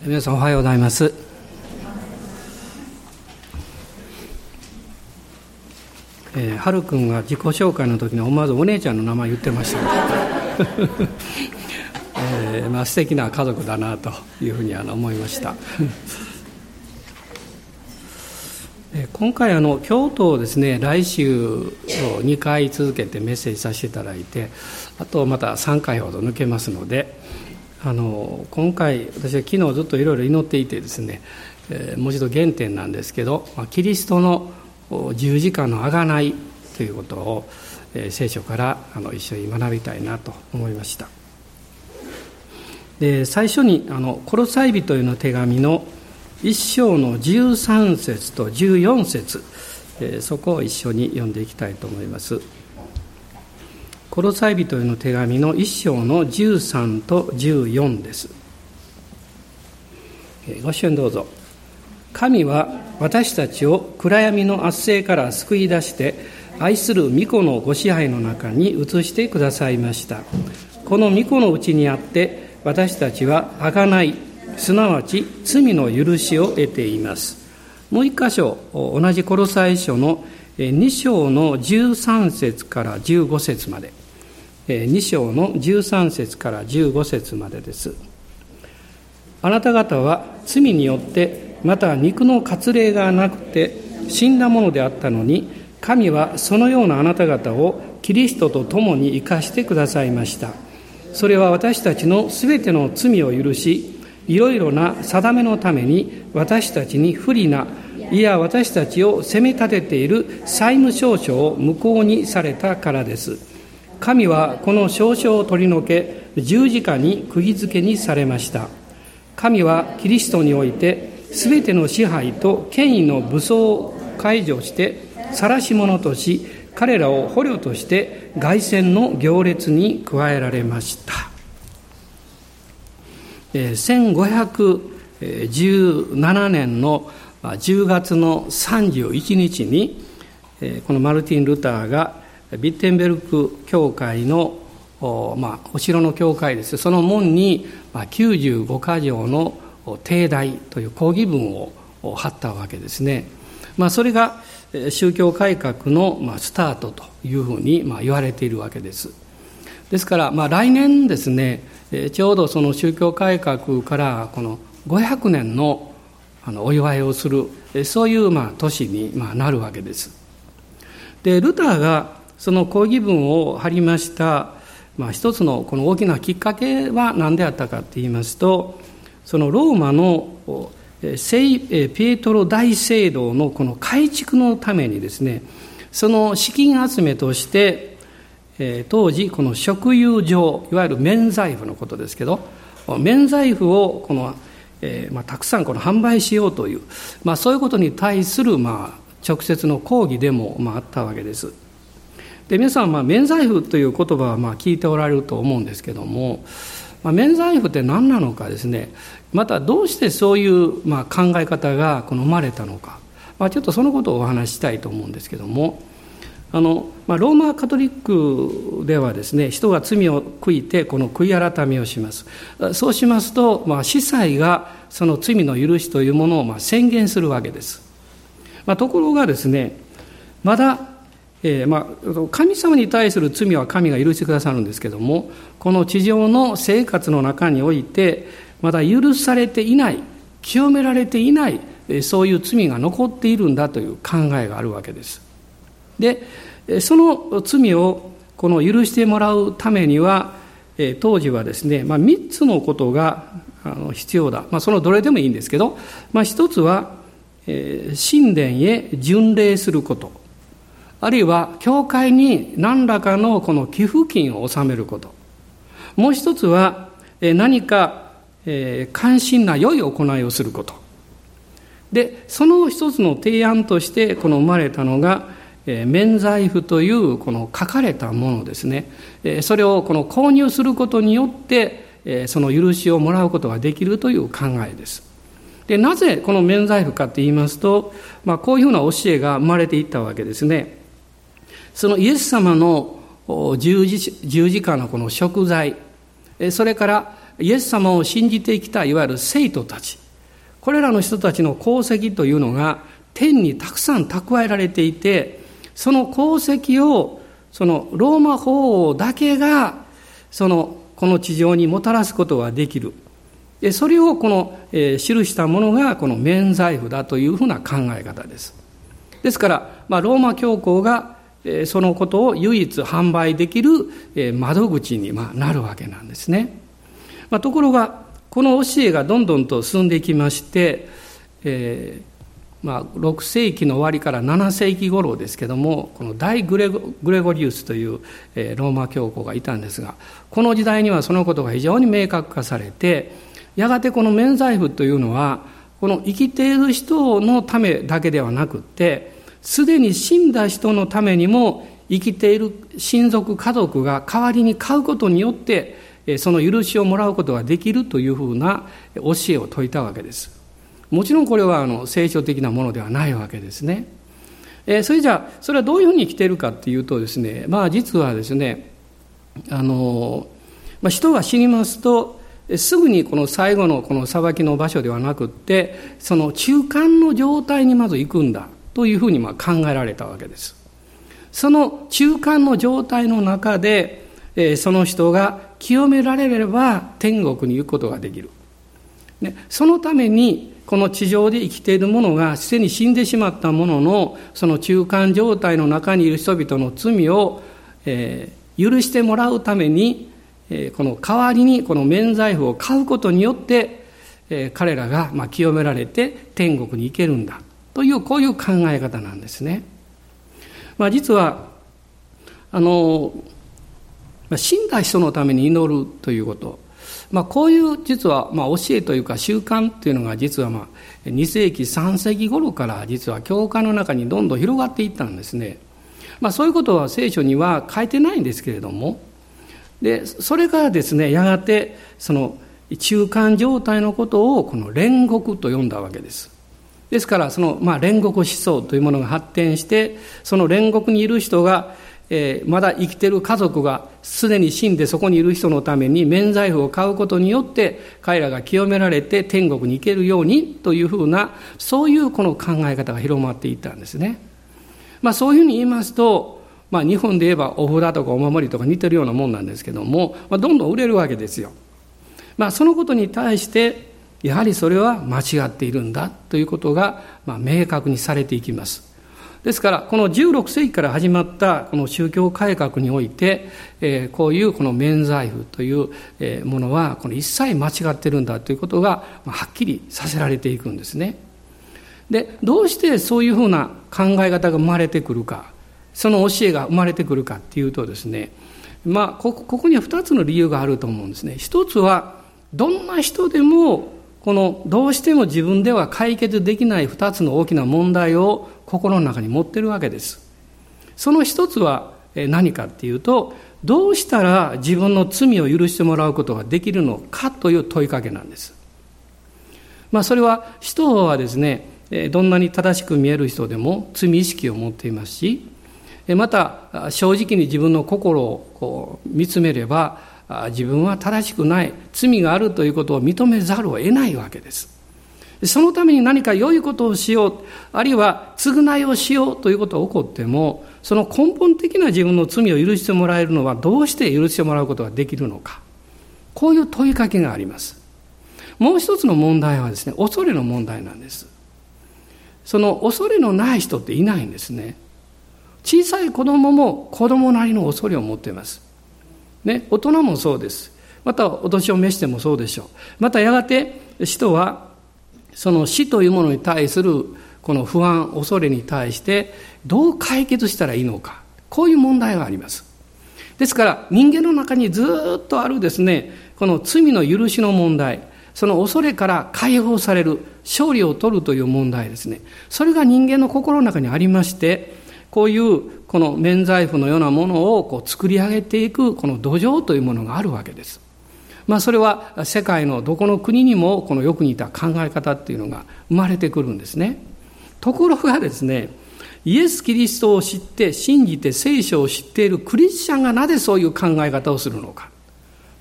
皆さんおはようございます。はるくんが自己紹介の時に思わずお姉ちゃんの名前言ってましたまあ、素敵な家族だなというふうに思いました今回京都をですね、来週を2回続けてメッセージさせていただいて、あとまた3回ほど抜けますので、今回私は昨日ずっといろいろ祈っていてですね、もう一度原点なんですけど、キリストの十字架の贖いということを、聖書から一緒に学びたいなと思いました。で、最初にコロサイ人への手紙の1章の13節と14節、そこを一緒に読んでいきたいと思います。コロサイ人への手紙の1章の13と14です。ご一緒にどうぞ。神は私たちを暗闇の圧政から救い出して、愛する御子のご支配の中に移してくださいました。この御子のうちにあって、私たちは贖い、すなわち罪の許しを得ています。もう一箇所、同じコロサイ書の2章の13節から15節まで、2章の13節から15節までです。あなた方は罪によって、また肉の割礼がなくて死んだものであったのに、神はそのようなあなた方をキリストと共に生かしてくださいました。それは私たちのすべての罪を許し、いろいろな定めのために私たちに不利な、いや私たちを責め立てている債務証書を無効にされたからです。神はこの証書を取り除け、十字架に釘付けにされました。神はキリストにおいて、すべての支配と権威の武装を解除して、晒し者とし、彼らを捕虜として凱旋の行列に加えられました。1517年の10月の31日に、このマルティン・ルターがビッテンベルク教会の、お城の教会です、その門に95か条の帝大という抗議文を貼ったわけですね。それが宗教改革のスタートというふうに言われているわけです。ですから来年ですね、ちょうどその宗教改革からこの500年のお祝いをする、そういう年になるわけです。で、ルターがその抗議文を貼りました、一つのこの大きなきっかけは何であったかと言いますと、そのローマの聖ピエトロ大聖堂のこの改築のためにですね、その資金集めとして、当時この贖喩状、いわゆる免罪符のことですけど、免罪符をたくさん販売しようという、そういうことに対する直接の抗議でもあったわけです。で、皆さん免罪符という言葉は聞いておられると思うんですけども、免罪符って何なのかですね、またどうしてそういう考え方が生まれたのか、ちょっとそのことをお話ししたいと思うんですけども、ローマカトリックではですね、人が罪を悔いてこの悔い改めをします。そうしますと、司祭がその罪の許しというものを宣言するわけです。ところがですね、まだ神様に対する罪は神が許してくださるんですけども、この地上の生活の中においてまだ許されていない、清められていない、そういう罪が残っているんだという考えがあるわけです。で、その罪を許してもらうためには、当時はですね、3つのことが必要だ、そのどれでもいいんですけど、1つは神殿へ巡礼すること、あるいは教会に何らかのこの寄付金を納めること、もう一つは何か関心な良い行いをすることで、その一つの提案として生まれたのが免罪符という書かれたものですね。それを購入することによってその許しをもらうことができるという考えです。で、なぜこの免罪符かと言いますと、こういうふうな教えが生まれていったわけですね。そのイエス様の十字架のこの贖罪、それからイエス様を信じてきたいわゆる聖徒たち、これらの人たちの功績というのが天にたくさん蓄えられていて、その功績をそのローマ法王だけがこの地上にもたらすことができる。それをこの記したものがこの免罪符だというふうな考え方です。ですから、ローマ教皇がそのことを唯一販売できる窓口になるわけなんですね。ところがこの教えがどんどんと進んでいきまして、6世紀の終わりから7世紀頃ですけども、この大グレゴリウスというローマ教皇がいたんですが、この時代にはそのことが非常に明確化されて、やがてこの免罪符というのはこの生きている人のためだけではなくって、すでに死んだ人のためにも生きている親族家族が代わりに買うことによってその許しをもらうことができるというふうな教えを説いたわけです。もちろんこれは聖書的なものではないわけですね。それじゃあそれはどういうふうに来ているかっていうとですね、実はですね、人が死にますとすぐにこの最後のこの裁きの場所ではなくって、その中間の状態にまず行くんだというふうに考えられたわけです。その中間の状態の中でその人が清められれば天国に行くことができる。そのためにこの地上で生きている者がすでに死んでしまった者のその中間状態の中にいる人々の罪を許してもらうために、この代わりにこの免罪符を買うことによって彼らが清められて天国に行けるんだという、こういう考え方なんですね。実は死んだ人のために祈るということ、こういう実は教えというか習慣というのが実は2世紀3世紀頃から実は教会の中にどんどん広がっていったんですね。そういうことは聖書には書いてないんですけれども、でそれからですね、やがてその中間状態のことをこの煉獄と呼んだわけです。ですからその煉獄思想というものが発展して、その煉獄にいる人が、まだ生きている家族がすでに死んでそこにいる人のために免罪符を買うことによって彼らが清められて天国に行けるようにというふうな、そういうこの考え方が広まっていったんですね。そういうふうに言いますと、日本で言えばお札とかお守りとか似てるようなもんなんですけども、どんどん売れるわけですよ。そのことに対してやはりそれは間違っているんだということが明確にされていきます。ですからこの16世紀から始まったこの宗教改革において、こういうこの免罪符というものはこの一切間違っているんだということがはっきりさせられていくんですね。でどうしてそういうふうな考え方が生まれてくるか、その教えが生まれてくるかっていうとですね、ここには2つの理由があると思うんですね。一つはどんな人でもこのどうしても自分では解決できない2つの大きな問題を心の中に持っているわけです。その一つは何かっていうと、どうしたら自分の罪を許してもらうことができるのかという問いかけなんです。それは人はですね、どんなに正しく見える人でも罪意識を持っていますし、また正直に自分の心をこう見つめれば、自分は正しくない罪があるということを認めざるを得ないわけです。そのために何か良いことをしよう、あるいは償いをしようということが起こっても、その根本的な自分の罪を許してもらえるのはどうして許してもらうことができるのか、こういう問いかけがあります。もう一つの問題はですね、恐れの問題なんです。その恐れのない人っていないんですね。小さい子供も子供なりの恐れを持っています、大人もそうです。またお年を召してもそうでしょう。またやがて人はその死というものに対するこの不安、恐れに対してどう解決したらいいのか、こういう問題があります。ですから人間の中にずっとあるですね、この罪の許しの問題、その恐れから解放される、勝利を取るという問題ですね。それが人間の心の中にありまして、こういうこの免罪符のようなものをこう作り上げていくこの土壌というものがあるわけです。それは世界のどこの国にもこのよく似た考え方っていうのが生まれてくるんですね。ところがですね、イエス・キリストを知って信じて聖書を知っているクリスチャンがなぜそういう考え方をするのか、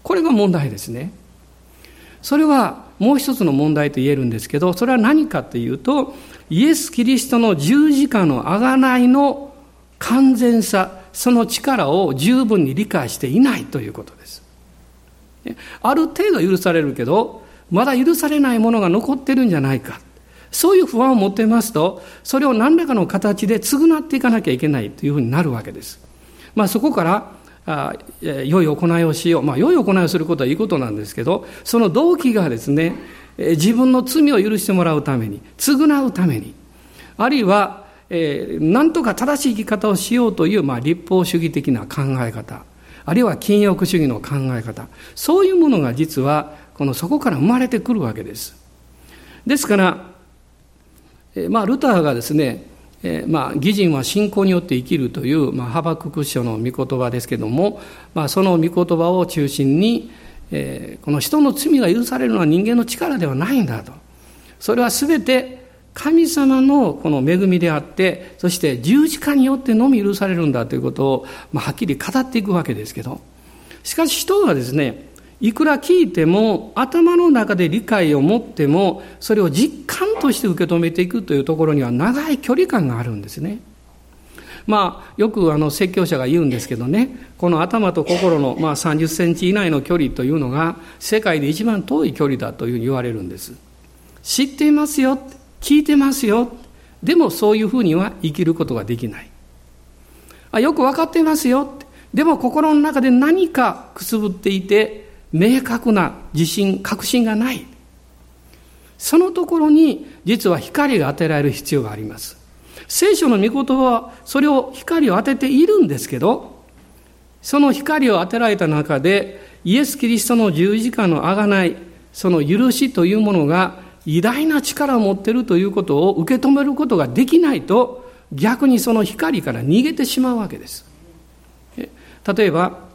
これが問題ですね。それはもう一つの問題と言えるんですけど、それは何かというと、イエス・キリストの十字架の贖いの完全さ、その力を十分に理解していないということです。ある程度許されるけど、まだ許されないものが残ってるんじゃないか、そういう不安を持っていますと、それを何らかの形で償っていかなきゃいけないというふうになるわけです。そこから良い行いをしよう、良い行いをすることはいいことなんですけど、その動機がですね、自分の罪を許してもらうために、償うために、あるいは、何とか正しい生き方をしようという、立法主義的な考え方、あるいは禁欲主義の考え方、そういうものが実はそこから生まれてくるわけです。ですから、ルターがですね、義人は信仰によって生きるという、ハバクク書の御言葉ですけども、その御言葉を中心に、この人の罪が許されるのは人間の力ではないんだと、それはすべて神様のこの恵みであって、そして十字架によってのみ許されるんだということを、はっきり語っていくわけですけど、しかし人はですね、いくら聞いても頭の中で理解を持っても、それを実感として受け止めていくというところには長い距離感があるんですね。よく説教者が言うんですけどね、この頭と心の30センチ以内の距離というのが世界で一番遠い距離だというふうに言われるんです。知っていますよ、聞いてますよ、でもそういうふうには生きることができない。よく分かってますよ、でも心の中で何かくすぶっていて、明確な自信、確信がない。そのところに実は光が当てられる必要があります。聖書の御言葉はそれを、光を当てているんですけど、その光を当てられた中で、イエス・キリストの十字架の贖い、その許しというものが偉大な力を持っているということを受け止めることができないと、逆にその光から逃げてしまうわけです。例えば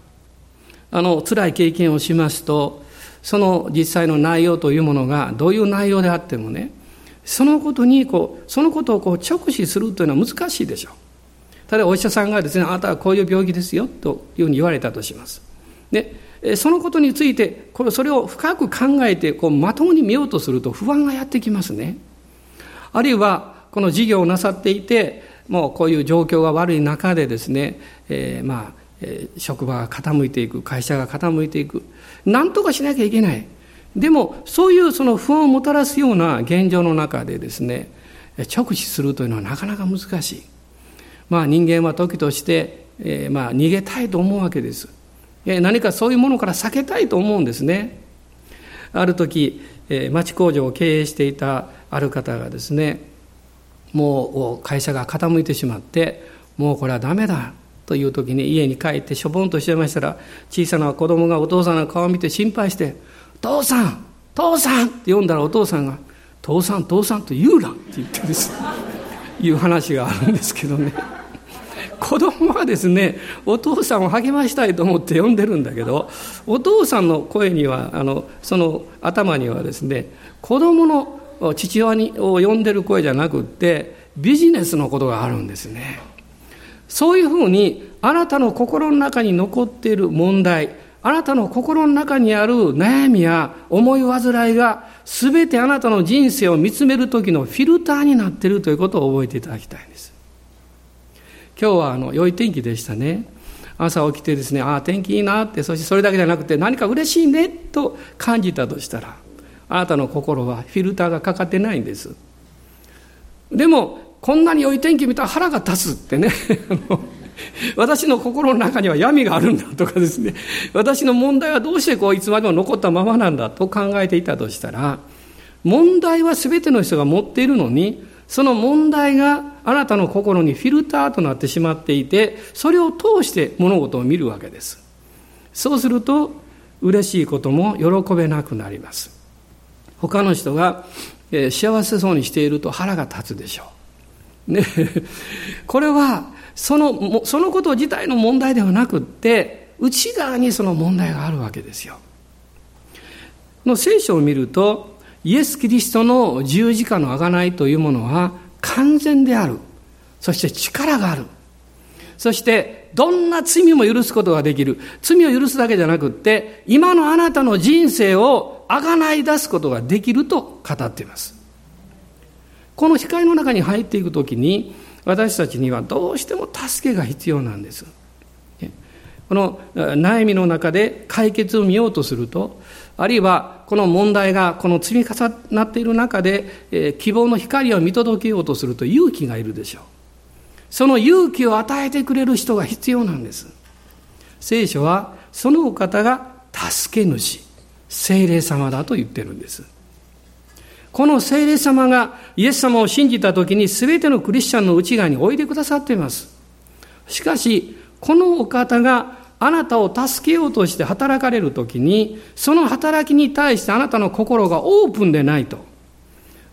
辛い経験をしますと、その実際の内容というものがどういう内容であってもね、そのことを直視するというのは難しいでしょう。例えばお医者さんがですね、あなたはこういう病気ですよというふうに言われたとします。で、そのことについて、それを深く考えてまともに見ようとすると不安がやってきますね。あるいはこの事業をなさっていて、もうこういう状況が悪い中でですね、職場が傾いていく、会社が傾いていく、何とかしなきゃいけない。でもそういうその不安をもたらすような現状の中でですね、直視するというのはなかなか難しい。人間は時として、逃げたいと思うわけです。何かそういうものから避けたいと思うんですね。ある時、町工場を経営していたある方がですね、もう会社が傾いてしまって、もうこれはダメだという時に、家に帰ってしょぼんとしちゃいましたら、小さな子供がお父さんの顔を見て心配して、父さん父さんって呼んだら、お父さんが父さん父さんと言うなって言ってですいう話があるんですけどね。子供はですね、お父さんを励ましたいと思って呼んでるんだけど、お父さんの声にはその頭にはですね、子供の父親を呼んでる声じゃなくって、ビジネスのことがあるんですね。そういうふうに、あなたの心の中に残っている問題、あなたの心の中にある悩みや思い煩いが、すべてあなたの人生を見つめる時のフィルターになっているということを覚えていただきたいんです。今日は良い天気でしたね。朝起きてですね、ああ天気いいなって、そしてそれだけじゃなくて、何か嬉しいねと感じたとしたら、あなたの心はフィルターがかかってないんです。でもこんなに良い天気見たら腹が立つってね私の心の中には闇があるんだとかですね、私の問題はどうしていつまでも残ったままなんだと考えていたとしたら、問題は全ての人が持っているのに、その問題があなたの心にフィルターとなってしまっていて、それを通して物事を見るわけです。そうすると嬉しいことも喜べなくなります。他の人が幸せそうにしていると腹が立つでしょうね、これはそのこと自体の問題ではなくって、内側にその問題があるわけですよ。の聖書を見ると、イエス・キリストの十字架の贖いというものは完全である、そして力がある、そしてどんな罪も許すことができる。罪を許すだけじゃなくって、今のあなたの人生をを贖い出すことができると語っています。この光の中に入っていくときに私たちにはどうしても助けが必要なんです。この悩みの中で解決を見ようとすると、あるいはこの問題がこの積み重なっている中で希望の光を見届けようとすると勇気がいるでしょう。その勇気を与えてくれる人が必要なんです。聖書はそのお方が助け主、聖霊様だと言ってるんです。この聖霊様がイエス様を信じたときに全てのクリスチャンの内側においでくださっています。しかしこのお方があなたを助けようとして働かれるときに、その働きに対してあなたの心がオープンでないと、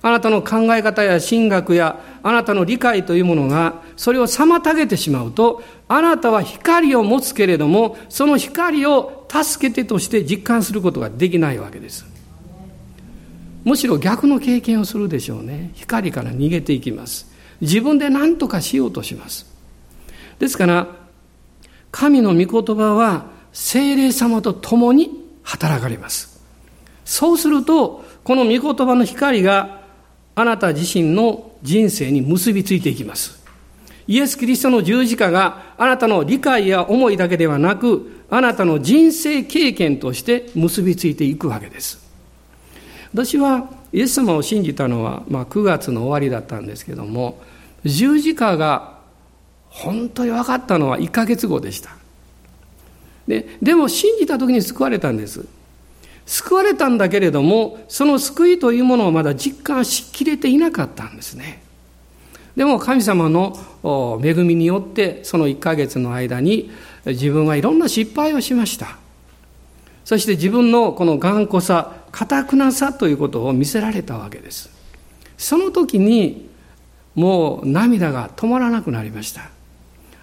あなたの考え方や神学やあなたの理解というものがそれを妨げてしまうと、あなたは光を持つけれどもその光を助けてとして実感することができないわけです。むしろ逆の経験をするでしょうね。光から逃げていきます。自分で何とかしようとします。ですから神の御言葉は聖霊様と共に働かれます。そうするとこの御言葉の光があなた自身の人生に結びついていきます。イエス・キリストの十字架があなたの理解や思いだけではなく、あなたの人生経験として結びついていくわけです。私はイエス様を信じたのは、9月の終わりだったんですけども、十字架が本当に分かったのは1ヶ月後でした。でも信じた時に救われたんです。救われたんだけれども、その救いというものをまだ実感しきれていなかったんですね。でも神様の恵みによってその1ヶ月の間に自分はいろんな失敗をしました。そして自分のこの頑固さ、堅くなさということを見せられたわけです。その時にもう涙が止まらなくなりました。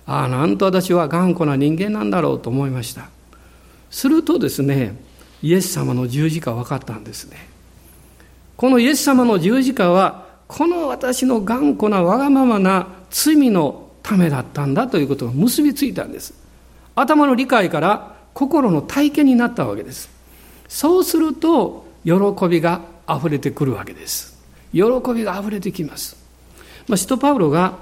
ああ、なんと私は頑固な人間なんだろうと思いました。するとですね、イエス様の十字架は分かったんですね。このイエス様の十字架はこの私の頑固なわがままな罪のためだったんだということが結びついたんです。頭の理解から心の体験になったわけです。そうすると喜びがあふれてくるわけです。喜びがあふれてきます。使徒パウロが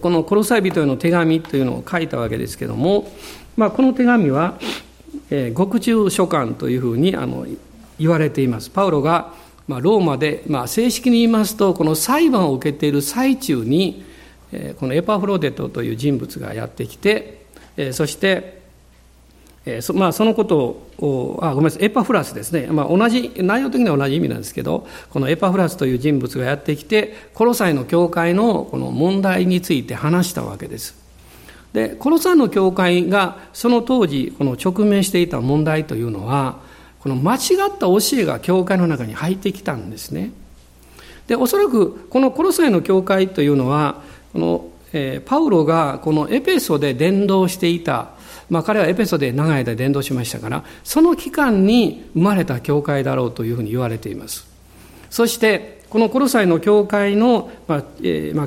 このコロサイ人への手紙というのを書いたわけですけども、この手紙は獄中書簡というふうに言われています。パウロがローマで、正式に言いますとこの裁判を受けている最中にこのエパフロデトという人物がやってきて、そしてそのことをエパフラスですね、同じ内容的には同じ意味なんですけど、このエパフラスという人物がやってきてコロサイの教会のこの問題について話したわけです。でコロサイの教会がその当時この直面していた問題というのは、この間違った教えが教会の中に入ってきたんですね。でおそらくこのコロサイの教会というのはこの、パウロがこのエペソで伝道していた、彼はエペソで長い間伝道しましたから、その期間に生まれた教会だろうというふうに言われています。そしてこのコロサイの教会の、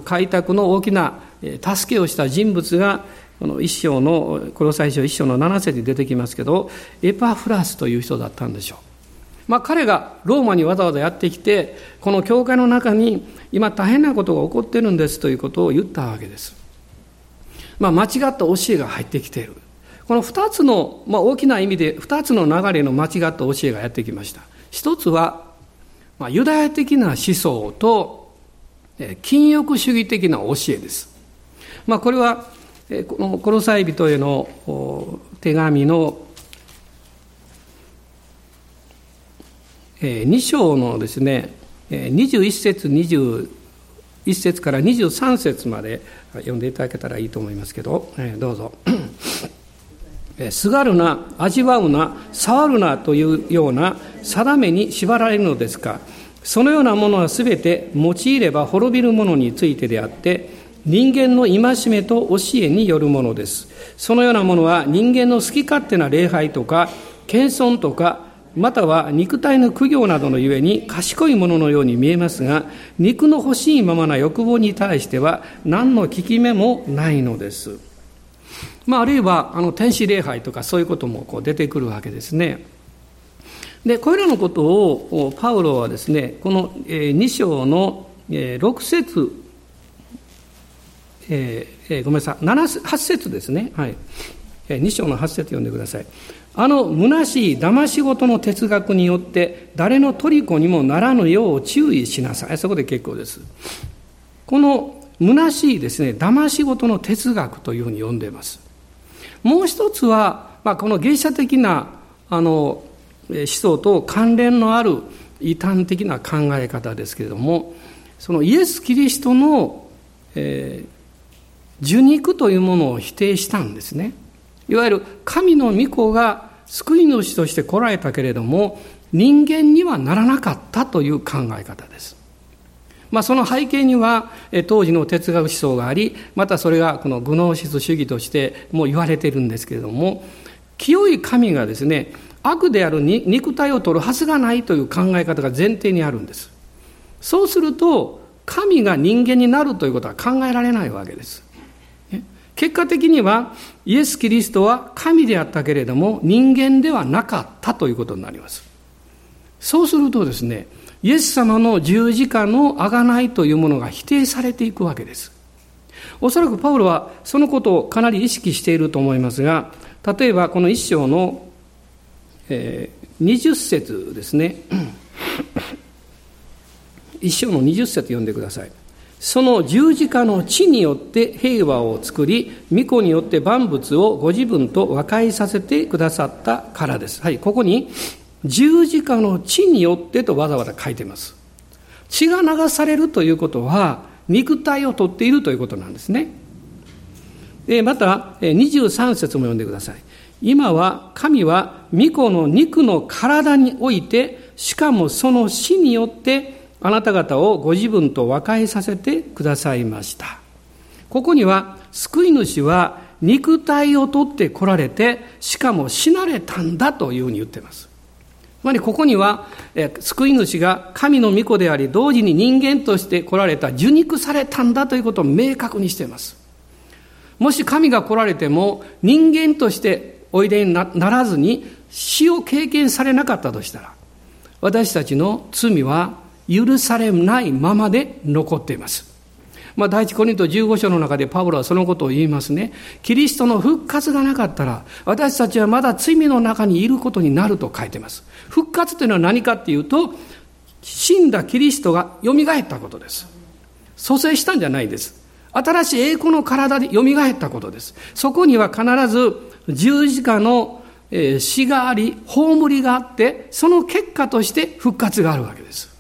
開拓の大きな助けをした人物がこの一章のコロサイ書一章の7節に出てきますけど、エパフラスという人だったんでしょう。彼がローマにわざわざやってきて、この教会の中に今大変なことが起こってるんですということを言ったわけです。間違った教えが入ってきている。この2つの、大きな意味で2つの流れの間違った教えがやってきました。一つは、ユダヤ的な思想と、禁欲主義的な教えです。これは、このコロサイ人への手紙の2章のですね、21節、21節から23節まで読んでいただけたらいいと思いますけど、どうぞ。すがるな、味わうな、触るなというような定めに縛られるのですか。そのようなものはすべて用いれば滅びるものについてであって、人間の戒めと教えによるものです。そのようなものは人間の好き勝手な礼拝とか、謙遜とか、または肉体の苦行などのゆえに賢いもののように見えますが、肉の欲しいままな欲望に対しては何の効き目もないのです。あるいは天使礼拝とかそういうことも出てくるわけですね。でこれらのことをパウロはですね、この2章の6節、ごめんなさい、8節ですね、はい、2章の8節読んでください。あの虚しい騙し事の哲学によって誰の虜にもならぬよう注意しなさい。そこで結構です。この虚しいですね、騙し事の哲学というふうに呼んでいます。もう一つは、この芸者的な思想と関連のある異端的な考え方ですけれども、そのイエス・キリストの、受肉というものを否定したんですね。いわゆる神の御子が救い主として来られたけれども人間にはならなかったという考え方です。その背景には当時の哲学思想があり、またそれがこのグノーシス主義としても言われているんですけれども、清い神がですね、悪である肉体を取るはずがないという考え方が前提にあるんです。そうすると神が人間になるということは考えられないわけです。結果的にはイエス・キリストは神であったけれども人間ではなかったということになります。そうするとですね、イエス様の十字架の贖いというものが否定されていくわけです。おそらくパウロはそのことをかなり意識していると思いますが、例えばこの一章の20節ですね、一章の20節読んでください。その十字架の血によって平和を作り、御子によって万物をご自分と和解させてくださったからです。はい、ここに十字架の血によってとわざわざ書いています。血が流されるということは肉体を取っているということなんですね。また23節も読んでください。今は神は御子の肉の体において、しかもその死によってあなた方をご自分と和解させてくださいました。ここには救い主は肉体を取って来られて、しかも死なれたんだというふうに言っています。つまりここには救い主が神の御子であり、同時に人間として来られた、受肉されたんだということを明確にしています。もし神が来られても人間としておいでにならずに死を経験されなかったとしたら、私たちの罪は許されないままで残っています。第一コリント15章の中でパウロはそのことを言いますね。キリストの復活がなかったら私たちはまだ罪の中にいることになると書いています。復活というのは何かというと、死んだキリストがよみがえったことです。蘇生したんじゃないです。新しい栄光の体でよみがえったことです。そこには必ず十字架の死があり、葬りがあって、その結果として復活があるわけです。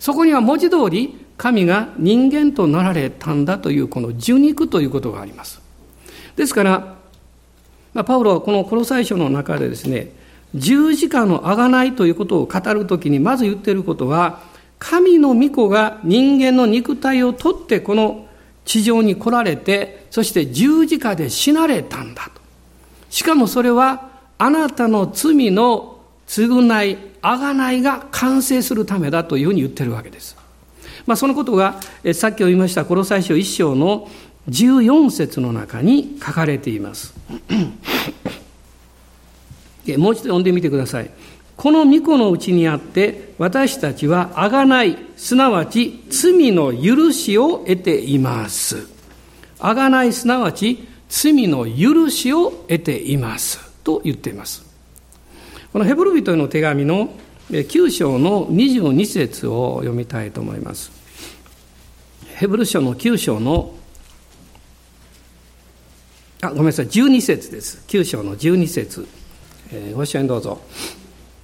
そこには文字通り神が人間となられたんだという、この受肉ということがあります。ですから、パウロはこのコロサイ書の中でですね、十字架の贖いということを語るときにまず言っていることは、神の御子が人間の肉体を取ってこの地上に来られて、そして十字架で死なれたんだと。しかもそれはあなたの罪の償い、贖いが完成するためだというふうに言ってるわけです。そのことがさっき言いましたコロサイ書1章の14節の中に書かれていますもう一度読んでみてください。この御子のうちにあって私たちは贖い、すなわち罪の許しを得ています。贖いすなわち罪の許しを得ていますと言っています。このヘブル人への手紙の9章の22節を読みたいと思います。ヘブル書の9章のごめんなさい、12節です。9章の12節、ご一緒にどうぞ。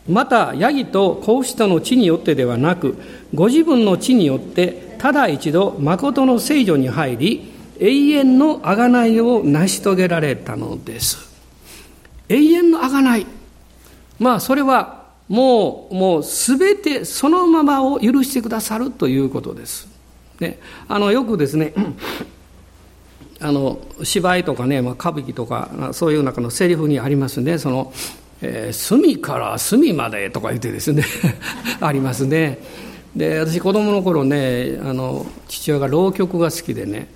またヤギと子牛との血によってではなく、ご自分の血によってただ一度誠の聖所に入り、永遠の贖いを成し遂げられたのです。永遠の贖い、それはもうすべてそのままを許してくださるということです。ね、よくですね、芝居とかね、歌舞伎とかそういう中のセリフにありますね。その、隅から隅までとか言ってですね、ありますね。で、私子供の頃ね、父親が浪曲が好きでね、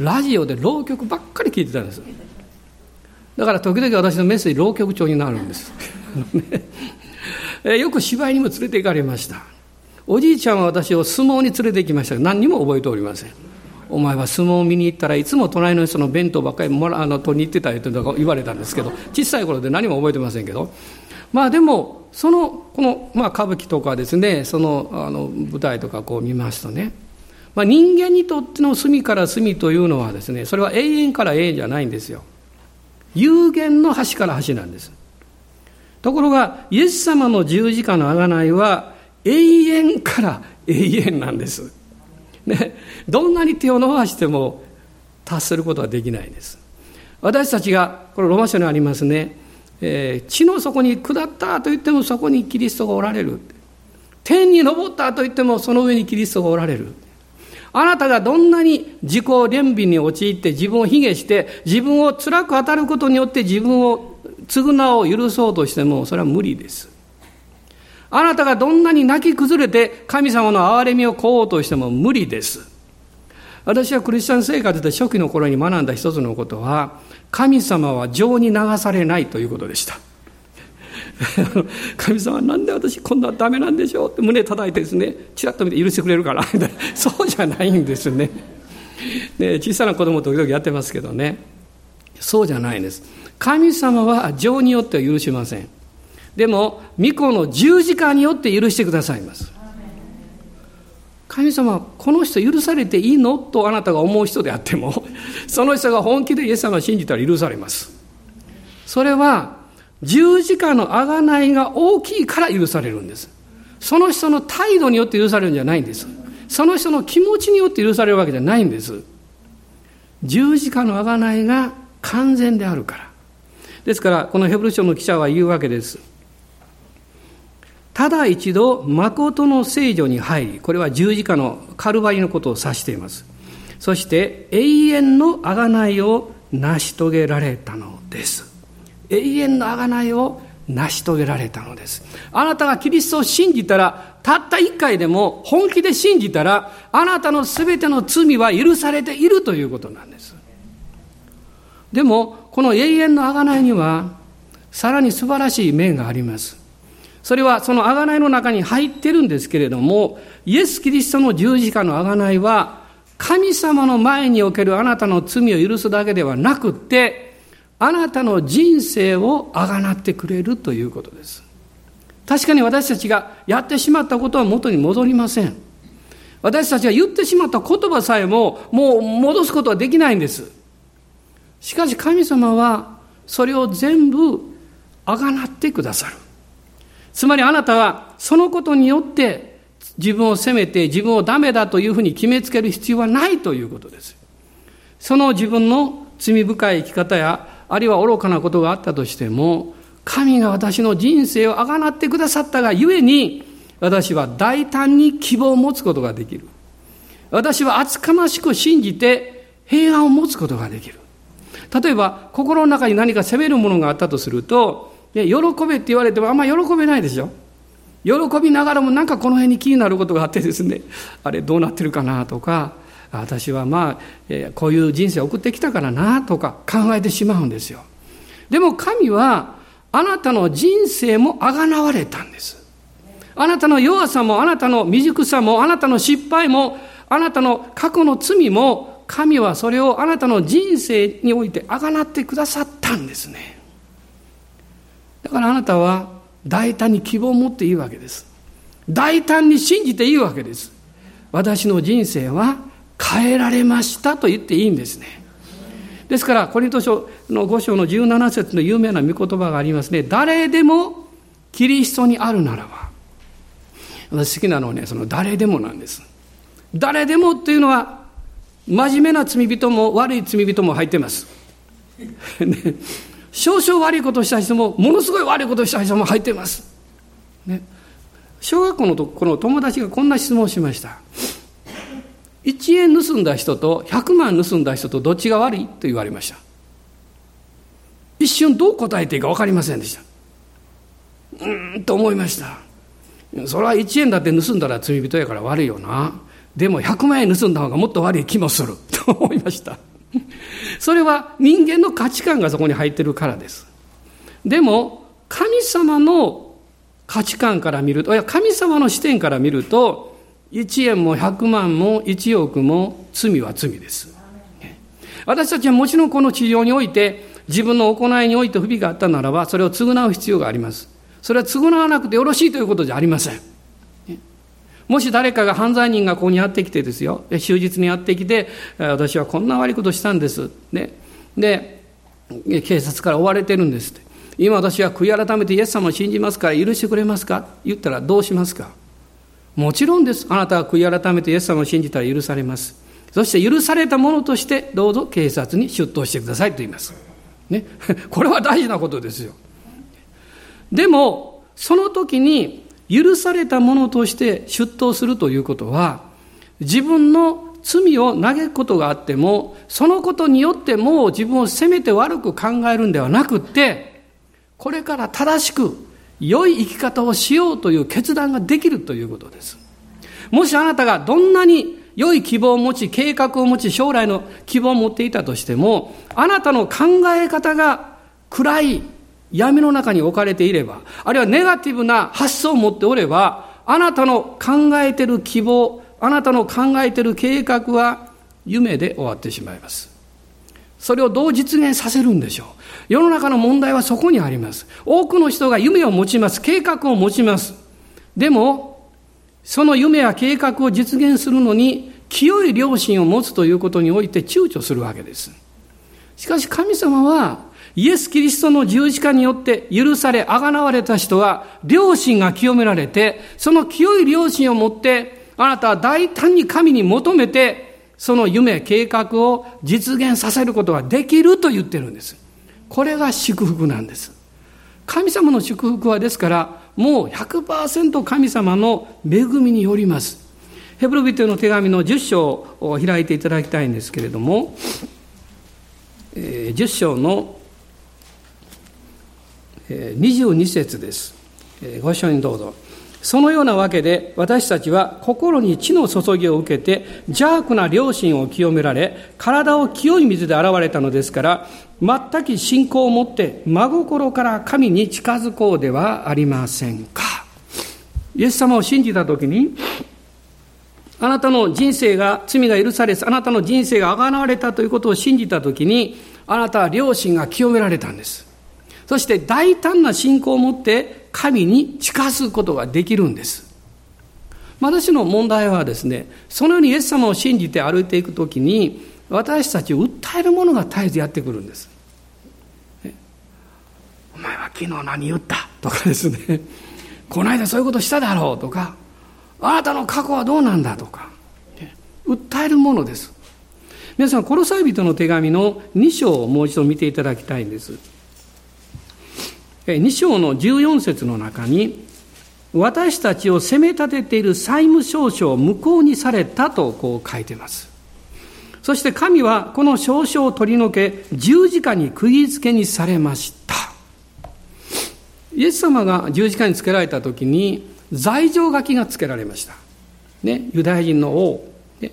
ラジオで浪曲ばっかり聞いてたんです。だから時々私のメッセージ浪曲調になるんですよく芝居にも連れて行かれました。おじいちゃんは私を相撲に連れて行きましたが、何にも覚えておりません。お前は相撲を見に行ったらいつも隣の人の弁当ばっかり取りに行ってたよと言われたんですけど、小さい頃で何も覚えてませんけど、まあでもこの歌舞伎とかですね、舞台とかこう見ますとね、まあ、人間にとっての隅から隅というのはですね、それは永遠から永遠じゃないんですよ。有限の端から端なんです。ところがイエス様の十字架の贖いは永遠から永遠なんです、ね、どんなに手を伸ばしても達することはできないです。私たちがこれローマ書にありますね、地の底に下ったと言ってもそこにキリストがおられる、天に昇ったと言ってもその上にキリストがおられる。あなたがどんなに自己憐憫に陥って自分を卑下して自分を辛く当たることによって自分を償を許そうとしてもそれは無理です。あなたがどんなに泣き崩れて神様の憐れみを乞おうとしても無理です。私はクリスチャン生活で初期の頃に学んだ一つのことは、神様は情に流されないということでした。神様はなんで私今度はダメなんでしょうって胸叩いてですね、チラッと見て許してくれるからそうじゃないんですね。で、小さな子供時々やってますけどね、そうじゃないんです。神様は情によっては許しません。でも御子の十字架によって許してくださいます。神様はこの人許されていいのとあなたが思う人であっても、その人が本気でイエス様を信じたら許されます。それは十字架の贖いが大きいから許されるんです。その人の態度によって許されるんじゃないんです。その人の気持ちによって許されるわけじゃないんです。十字架の贖いが完全であるから。ですからこのヘブル書の記者は言うわけです。ただ一度誠の聖所に入り、これは十字架のカルバリのことを指しています。そして永遠の贖いを成し遂げられたのです。永遠の贖いを成し遂げられたのです。あなたがキリストを信じたら、たった一回でも本気で信じたら、あなたのすべての罪は許されているということなんです。でもこの永遠の贖いにはさらに素晴らしい面があります。それはその贖いの中に入ってるんですけれども、イエス・キリストの十字架の贖いは神様の前におけるあなたの罪を許すだけではなくって、あなたの人生をあがなってくれるということです。確かに私たちがやってしまったことは元に戻りません。私たちが言ってしまった言葉さえももう戻すことはできないんです。しかし神様はそれを全部あがなってくださる。つまりあなたはそのことによって自分を責めて自分をダメだというふうに決めつける必要はないということです。その自分の罪深い生き方や、あるいは愚かなことがあったとしても、神が私の人生をあがなってくださったがゆえに、私は大胆に希望を持つことができる。私は厚かましく信じて平安を持つことができる。例えば心の中に何か責めるものがあったとすると、喜べって言われてもあんま喜べないでしょ。喜びながらもなんかこの辺に気になることがあってですね、あれどうなってるかなとか、私はこういう人生を送ってきたからなとか考えてしまうんですよ。でも神はあなたの人生もあがなわれたんです。あなたの弱さもあなたの未熟さもあなたの失敗もあなたの過去の罪も、神はそれをあなたの人生においてあがなってくださったんですね。だからあなたは大胆に希望を持っていいわけです。大胆に信じていいわけです。私の人生は変えられましたと言っていいんですね。ですからコリント書の5章の17節の有名な御言葉がありますね。誰でもキリストにあるならば。私好きなのはね、その誰でもなんです。誰でもというのは真面目な罪人も悪い罪人も入ってますね、少々悪いことをした人もものすごい悪いことをした人も入ってますね。小学校のとこの友達がこんな質問をしました。1円盗んだ人と100万盗んだ人とどっちが悪いと言われました。一瞬どう答えていいか分かりませんでした。と思いました。それは1円だって盗んだら罪人やから悪いよな、でも100万円盗んだ方がもっと悪い気もすると思いました。それは人間の価値観がそこに入ってるからです。でも神様の価値観から見ると、いや神様の視点から見ると、1円も100万も1億も罪は罪です。私たちはもちろんこの地上において、自分の行いにおいて不備があったならば、それを償う必要があります。それは償わなくてよろしいということじゃありません。もし誰かが、犯罪人がここにやってきてですよ、終日にやってきて、私はこんな悪いことしたんです。で、警察から追われてるんですって。今私は悔い改めてイエス様を信じますから許してくれますか？言ったらどうしますか？もちろんです。あなたは悔い改めてイエス様を信じたら許されます。そして許されたものとしてどうぞ警察に出頭してくださいと言います。ね、これは大事なことですよ。でもその時に許されたものとして出頭するということは、自分の罪を嘆くことがあっても、そのことによってもう自分を責めて悪く考えるんではなくって、これから正しく良い生き方をしようという決断ができるということです。もしあなたがどんなに良い希望を持ち、計画を持ち、将来の希望を持っていたとしても、あなたの考え方が暗い闇の中に置かれていれば、あるいはネガティブな発想を持っておれば、あなたの考えている希望、あなたの考えている計画は夢で終わってしまいます。それをどう実現させるんでしょう。世の中の問題はそこにあります。多くの人が夢を持ちます、計画を持ちます。でもその夢や計画を実現するのに清い良心を持つということにおいて躊躇するわけです。しかし神様は、イエス・キリストの十字架によって許され、贖われた人は良心が清められて、その清い良心を持って、あなたは大胆に神に求めて、その夢計画を実現させることができると言ってるんです。これが祝福なんです。神様の祝福はですから、もう 100% 神様の恵みによります。ヘブル人への手紙の10章を開いていただきたいんですけれども、10章の22節です。ご一緒にどうぞ。そのようなわけで、私たちは心に血の注ぎを受けて邪悪な良心を清められ、体を清い水で洗われたのですから、全く信仰を持って真心から神に近づこうではありませんか。イエス様を信じたときに、あなたの人生が、罪が許され、あなたの人生が贖われたということを信じたときに、あなたは良心が清められたんです。そして大胆な信仰を持って神に近づくことができるんです。私の問題はですね、そのようにイエス様を信じて歩いていくときに、私たちを訴えるものが絶えずやってくるんです。お前は昨日何言ったとかですね、この間そういうことしただろうとか、あなたの過去はどうなんだとか、訴えるものです。皆さん、コロサイ人の手紙の2章をもう一度見ていただきたいんです。2章の14節の中に、私たちを責め立てている債務証書を無効にされたとこう書いています。そして神はこの証書を取り除け、十字架に釘付けにされました。イエス様が十字架につけられた時に、罪状書きがつけられました、ね、ユダヤ人の王、ね、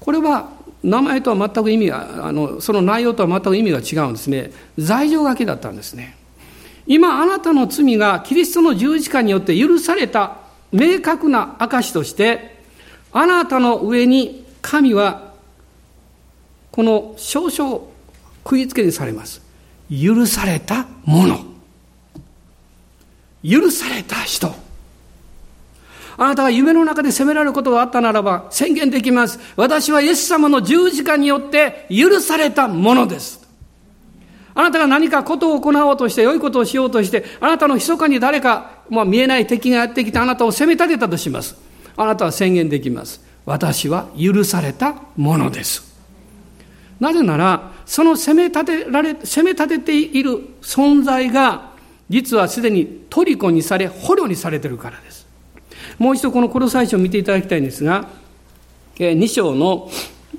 これは名前とは全く意味が、その内容とは全く意味が違うんですね。罪状書きだったんですね。今あなたの罪がキリストの十字架によって許された明確な証として、あなたの上に神はこの証書を釘付けにされます。許されたもの、許された人、あなたが夢の中で責められることがあったならば、宣言できます。私はイエス様の十字架によって許されたものです。あなたが何かことを行おうとして、良いことをしようとして、あなたの密かに誰か、見えない敵がやってきてあなたを責め立てたとします。あなたは宣言できます。私は許されたものです。なぜなら、その責め立てている存在が、実はすでに虜にされ、捕虜にされているからです。もう一度このコロサイ書を見ていただきたいんですが、2章の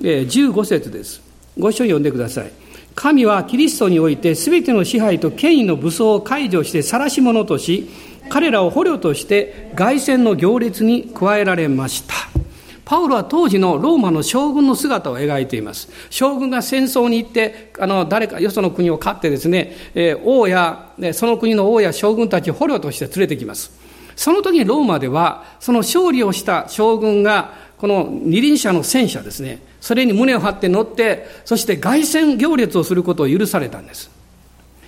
15節です。ご一緒に読んでください。神はキリストにおいてすべての支配と権威の武装を解除して晒し者とし、彼らを捕虜として凱旋の行列に加えられました。パウロは当時のローマの将軍の姿を描いています。将軍が戦争に行って、誰かよその国を勝ってですね、その国の王や将軍たちを捕虜として連れてきます。その時にローマではその勝利をした将軍がこの二輪車の戦車ですね、それに胸を張って乗って、そして凱旋行列をすることを許されたんです。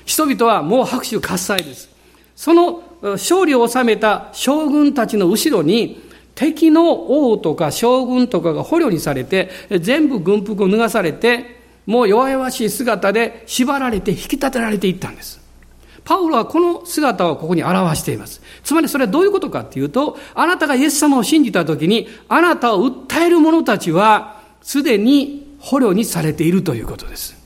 人々はもう拍手喝采です。その勝利を収めた将軍たちの後ろに敵の王とか将軍とかが捕虜にされて、全部軍服を脱がされて、もう弱々しい姿で縛られて引き立てられていったんです。パウロはこの姿をここに表しています。つまりそれはどういうことかというと、あなたがイエス様を信じたときに、あなたを訴える者たちはすでに捕虜にされているということです。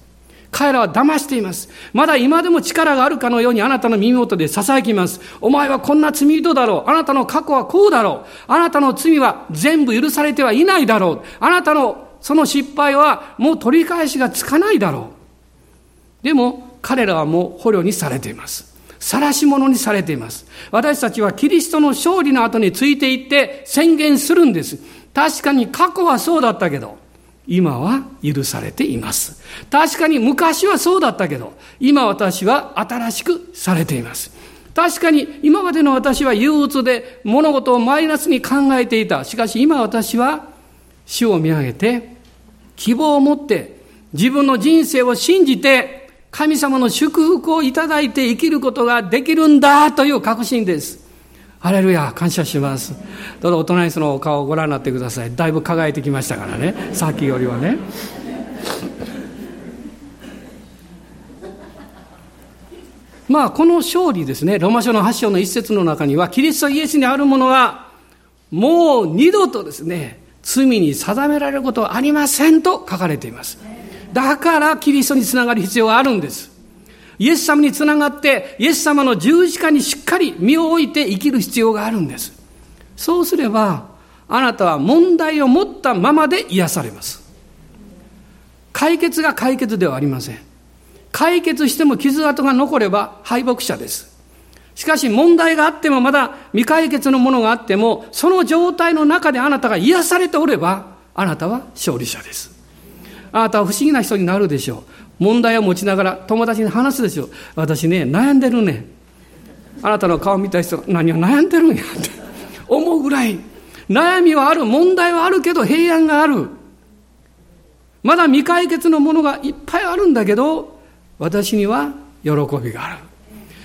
彼らは騙しています。まだ今でも力があるかのようにあなたの耳元で囁きます。お前はこんな罪人だろう、あなたの過去はこうだろう、あなたの罪は全部許されてはいないだろう、あなたのその失敗はもう取り返しがつかないだろう。でも彼らはもう捕虜にされています。晒し者にされています。私たちはキリストの勝利の後についていって宣言するんです。確かに過去はそうだったけど今は許されています。確かに昔はそうだったけど今私は新しくされています。確かに今までの私は憂鬱で物事をマイナスに考えていた。しかし今私は主を見上げて希望を持って自分の人生を信じて神様の祝福をいただいて生きることができるんだという確信です。ハレルヤ、感謝します。どうぞお隣さんのお顔をご覧になってください。だいぶ輝いてきましたからね、さっきよりはね。まあこの勝利ですね、ローマ書の8章の一節の中には、キリストイエスにあるものはもう二度とですね罪に定められることはありませんと書かれています。だからキリストにつながる必要があるんです。イエス様につながってイエス様の十字架にしっかり身を置いて生きる必要があるんです。そうすればあなたは問題を持ったままで癒されます。解決が解決ではありません。解決しても傷跡が残れば敗北者です。しかし問題があってもまだ未解決のものがあってもその状態の中であなたが癒されておればあなたは勝利者です。あなたは不思議な人になるでしょう。問題を持ちながら友達に話すでしょう。私ね悩んでるね。あなたの顔見た人、何を悩んでるんやって思うぐらい悩みはある、問題はあるけど平安がある。まだ未解決のものがいっぱいあるんだけど私には喜びがある。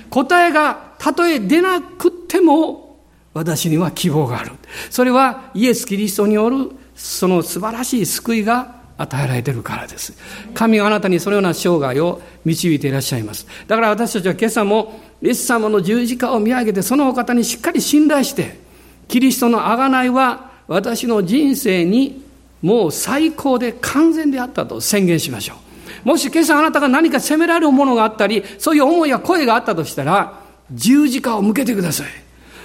答えがたとえ出なくっても私には希望がある。それはイエス・キリストによるその素晴らしい救いが与えられているからです。神があなたにそのような生涯を導いていらっしゃいます。だから私たちは今朝もイエス様の十字架を見上げてそのお方にしっかり信頼して、キリストの贖いは私の人生にもう最高で完全であったと宣言しましょう。もし今朝あなたが何か責められるものがあったりそういう思いや声があったとしたら十字架を向けてください。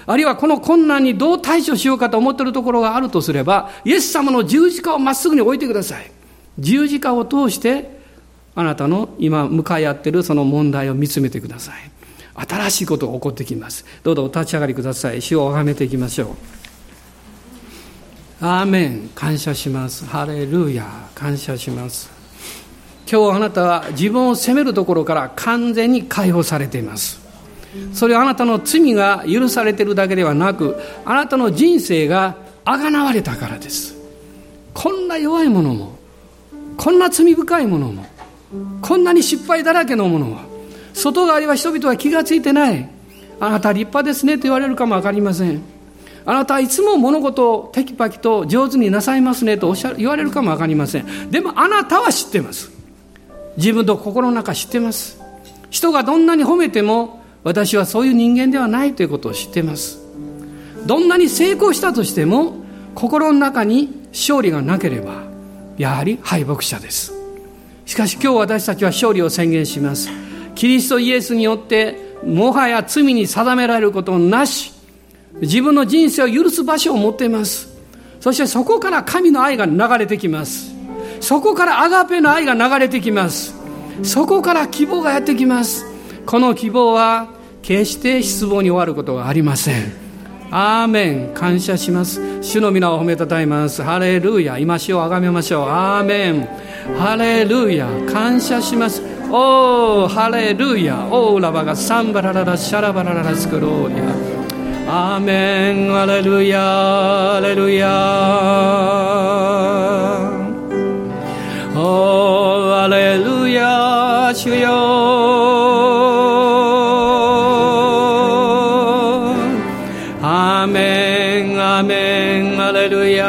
あるいはこの困難にどう対処しようかと思っているところがあるとすればイエス様の十字架をまっすぐに置いてください。十字架を通してあなたの今向かい合っているその問題を見つめてください。新しいことが起こってきます。どうぞお立ち上がりください。主を拝めていきましょう。アーメン、感謝します。ハレルヤ、感謝します。今日あなたは自分を責めるところから完全に解放されています。それはあなたの罪が許されているだけではなくあなたの人生が贖われたからです。こんな弱いものもこんな罪深いものもこんなに失敗だらけのものも外側には人々は気がついてない。あなた立派ですねと言われるかも分かりません。あなたはいつも物事をテキパキと上手になさいますねと言われるかも分かりません。でもあなたは知ってます。自分の心の中知ってます。人がどんなに褒めても私はそういう人間ではないということを知ってます。どんなに成功したとしても心の中に勝利がなければやはり敗北者です。しかし今日私たちは勝利を宣言します。キリストイエスによってもはや罪に定められることなし、自分の人生を許す場所を持っています。そしてそこから神の愛が流れてきます。そこからアガペの愛が流れてきます。そこから希望がやってきます。この希望は決して失望に終わることはありません。アーメン、感謝します。主の皆を褒めたたえます。ハレルヤ、今主をあがめましょう。アーメン、ハレルヤ、感謝します。おー、ハレルヤ、オーラバがサンバラララシャラバラララスクローリア、アーメン、アレルヤ、アレルヤ。おー、アレルヤ、主よ。アーメン、アーメン、アレルヤ。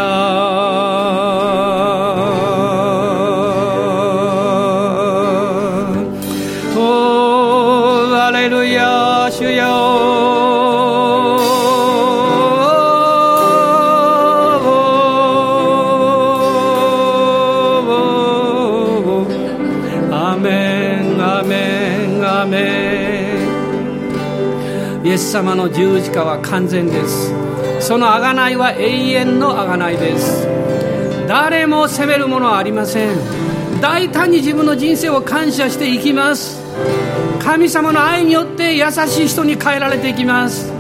イエス様の十字架は完全です。その贖いは永遠の贖いです。誰も責めるものはありません。大胆に自分の人生を感謝していきます。神様の愛によって優しい人に変えられていきます。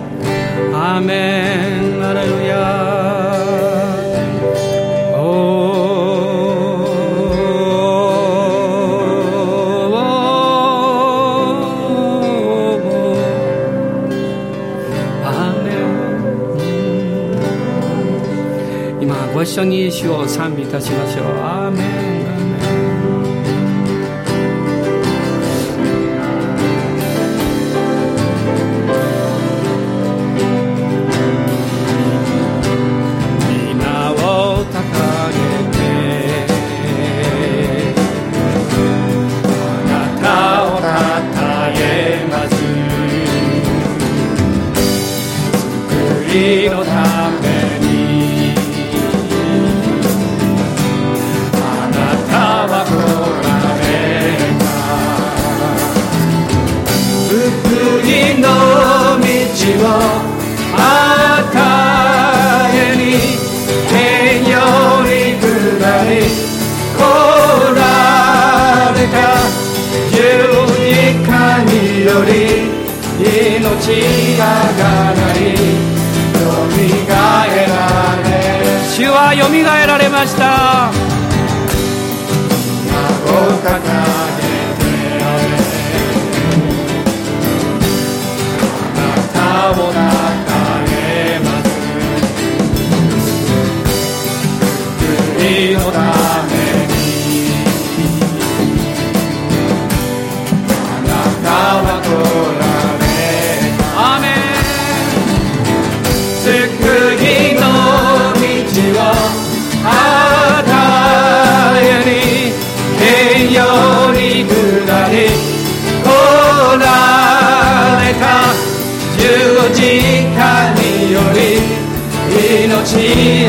アーメン、アレルヤ。ご一緒に主を賛美いたしましょう。アーメン。皆を高げてあなたをたたえます。作りのため「あたえに天より下り来られた」「十二神より命あがり」「よみがえられる」「主はよみがえられました」「孫をかたを流れます」「救いのためにあなたは来られた」「アーメン」「救いの道をあたえに天より下り来られた」十字架により命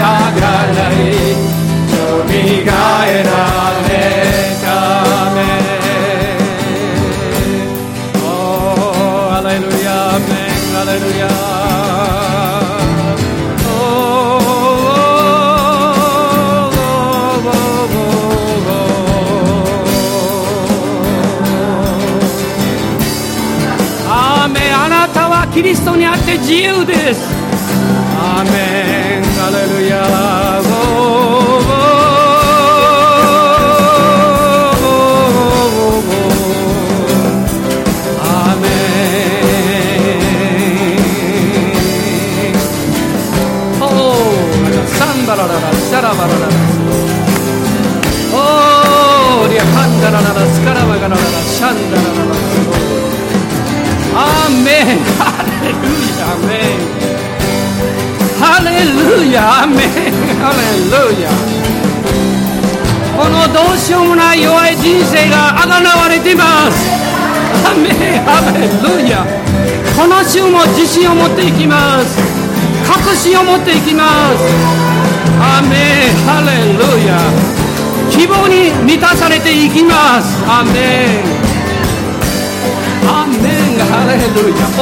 あがないよみがえられためおーアレルヤアメンアレルヤキリストにあって自由です。アーメンハレルヤアーメンおーサンバラララサラバラララおーリアパンダラララスカラバガラララシャンダラララアーメンハレルヤアメンハレルヤこのどうしようもない弱い人生があがなわれていますアメンハレルヤこの週も自信を持っていきます確信を持っていきますアメンハレルヤ希望に満たされていきますアメンアメンハレルヤオ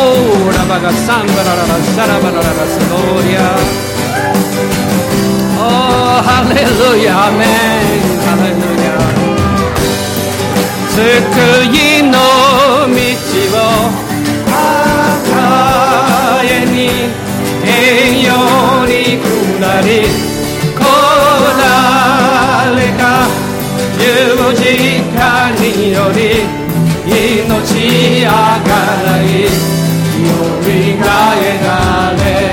ーラバガサンバラララサラバラララスローリアオーハレルヤアメンハレルヤ救いの道をあたえに天より下り来られた十字架により命あがないよみがえられ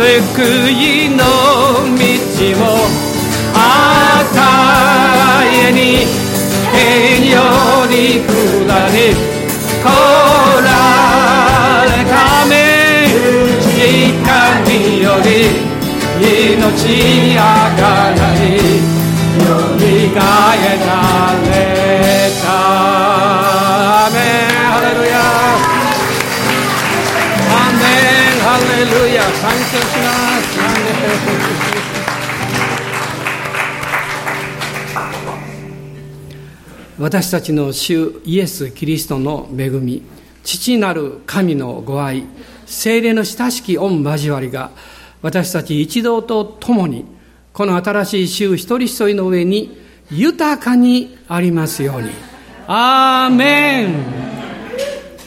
救いの道を与えに平より下り来られため光より命あがないよみがえられたアメンハレルヤアメンハレルヤ感謝します感謝します私たちの主イエス・キリストの恵み、父なる神のご愛、聖霊の親しき御交わりが、私たち一同と共に、この新しい主一人一人の上に豊かにありますように。アーメン。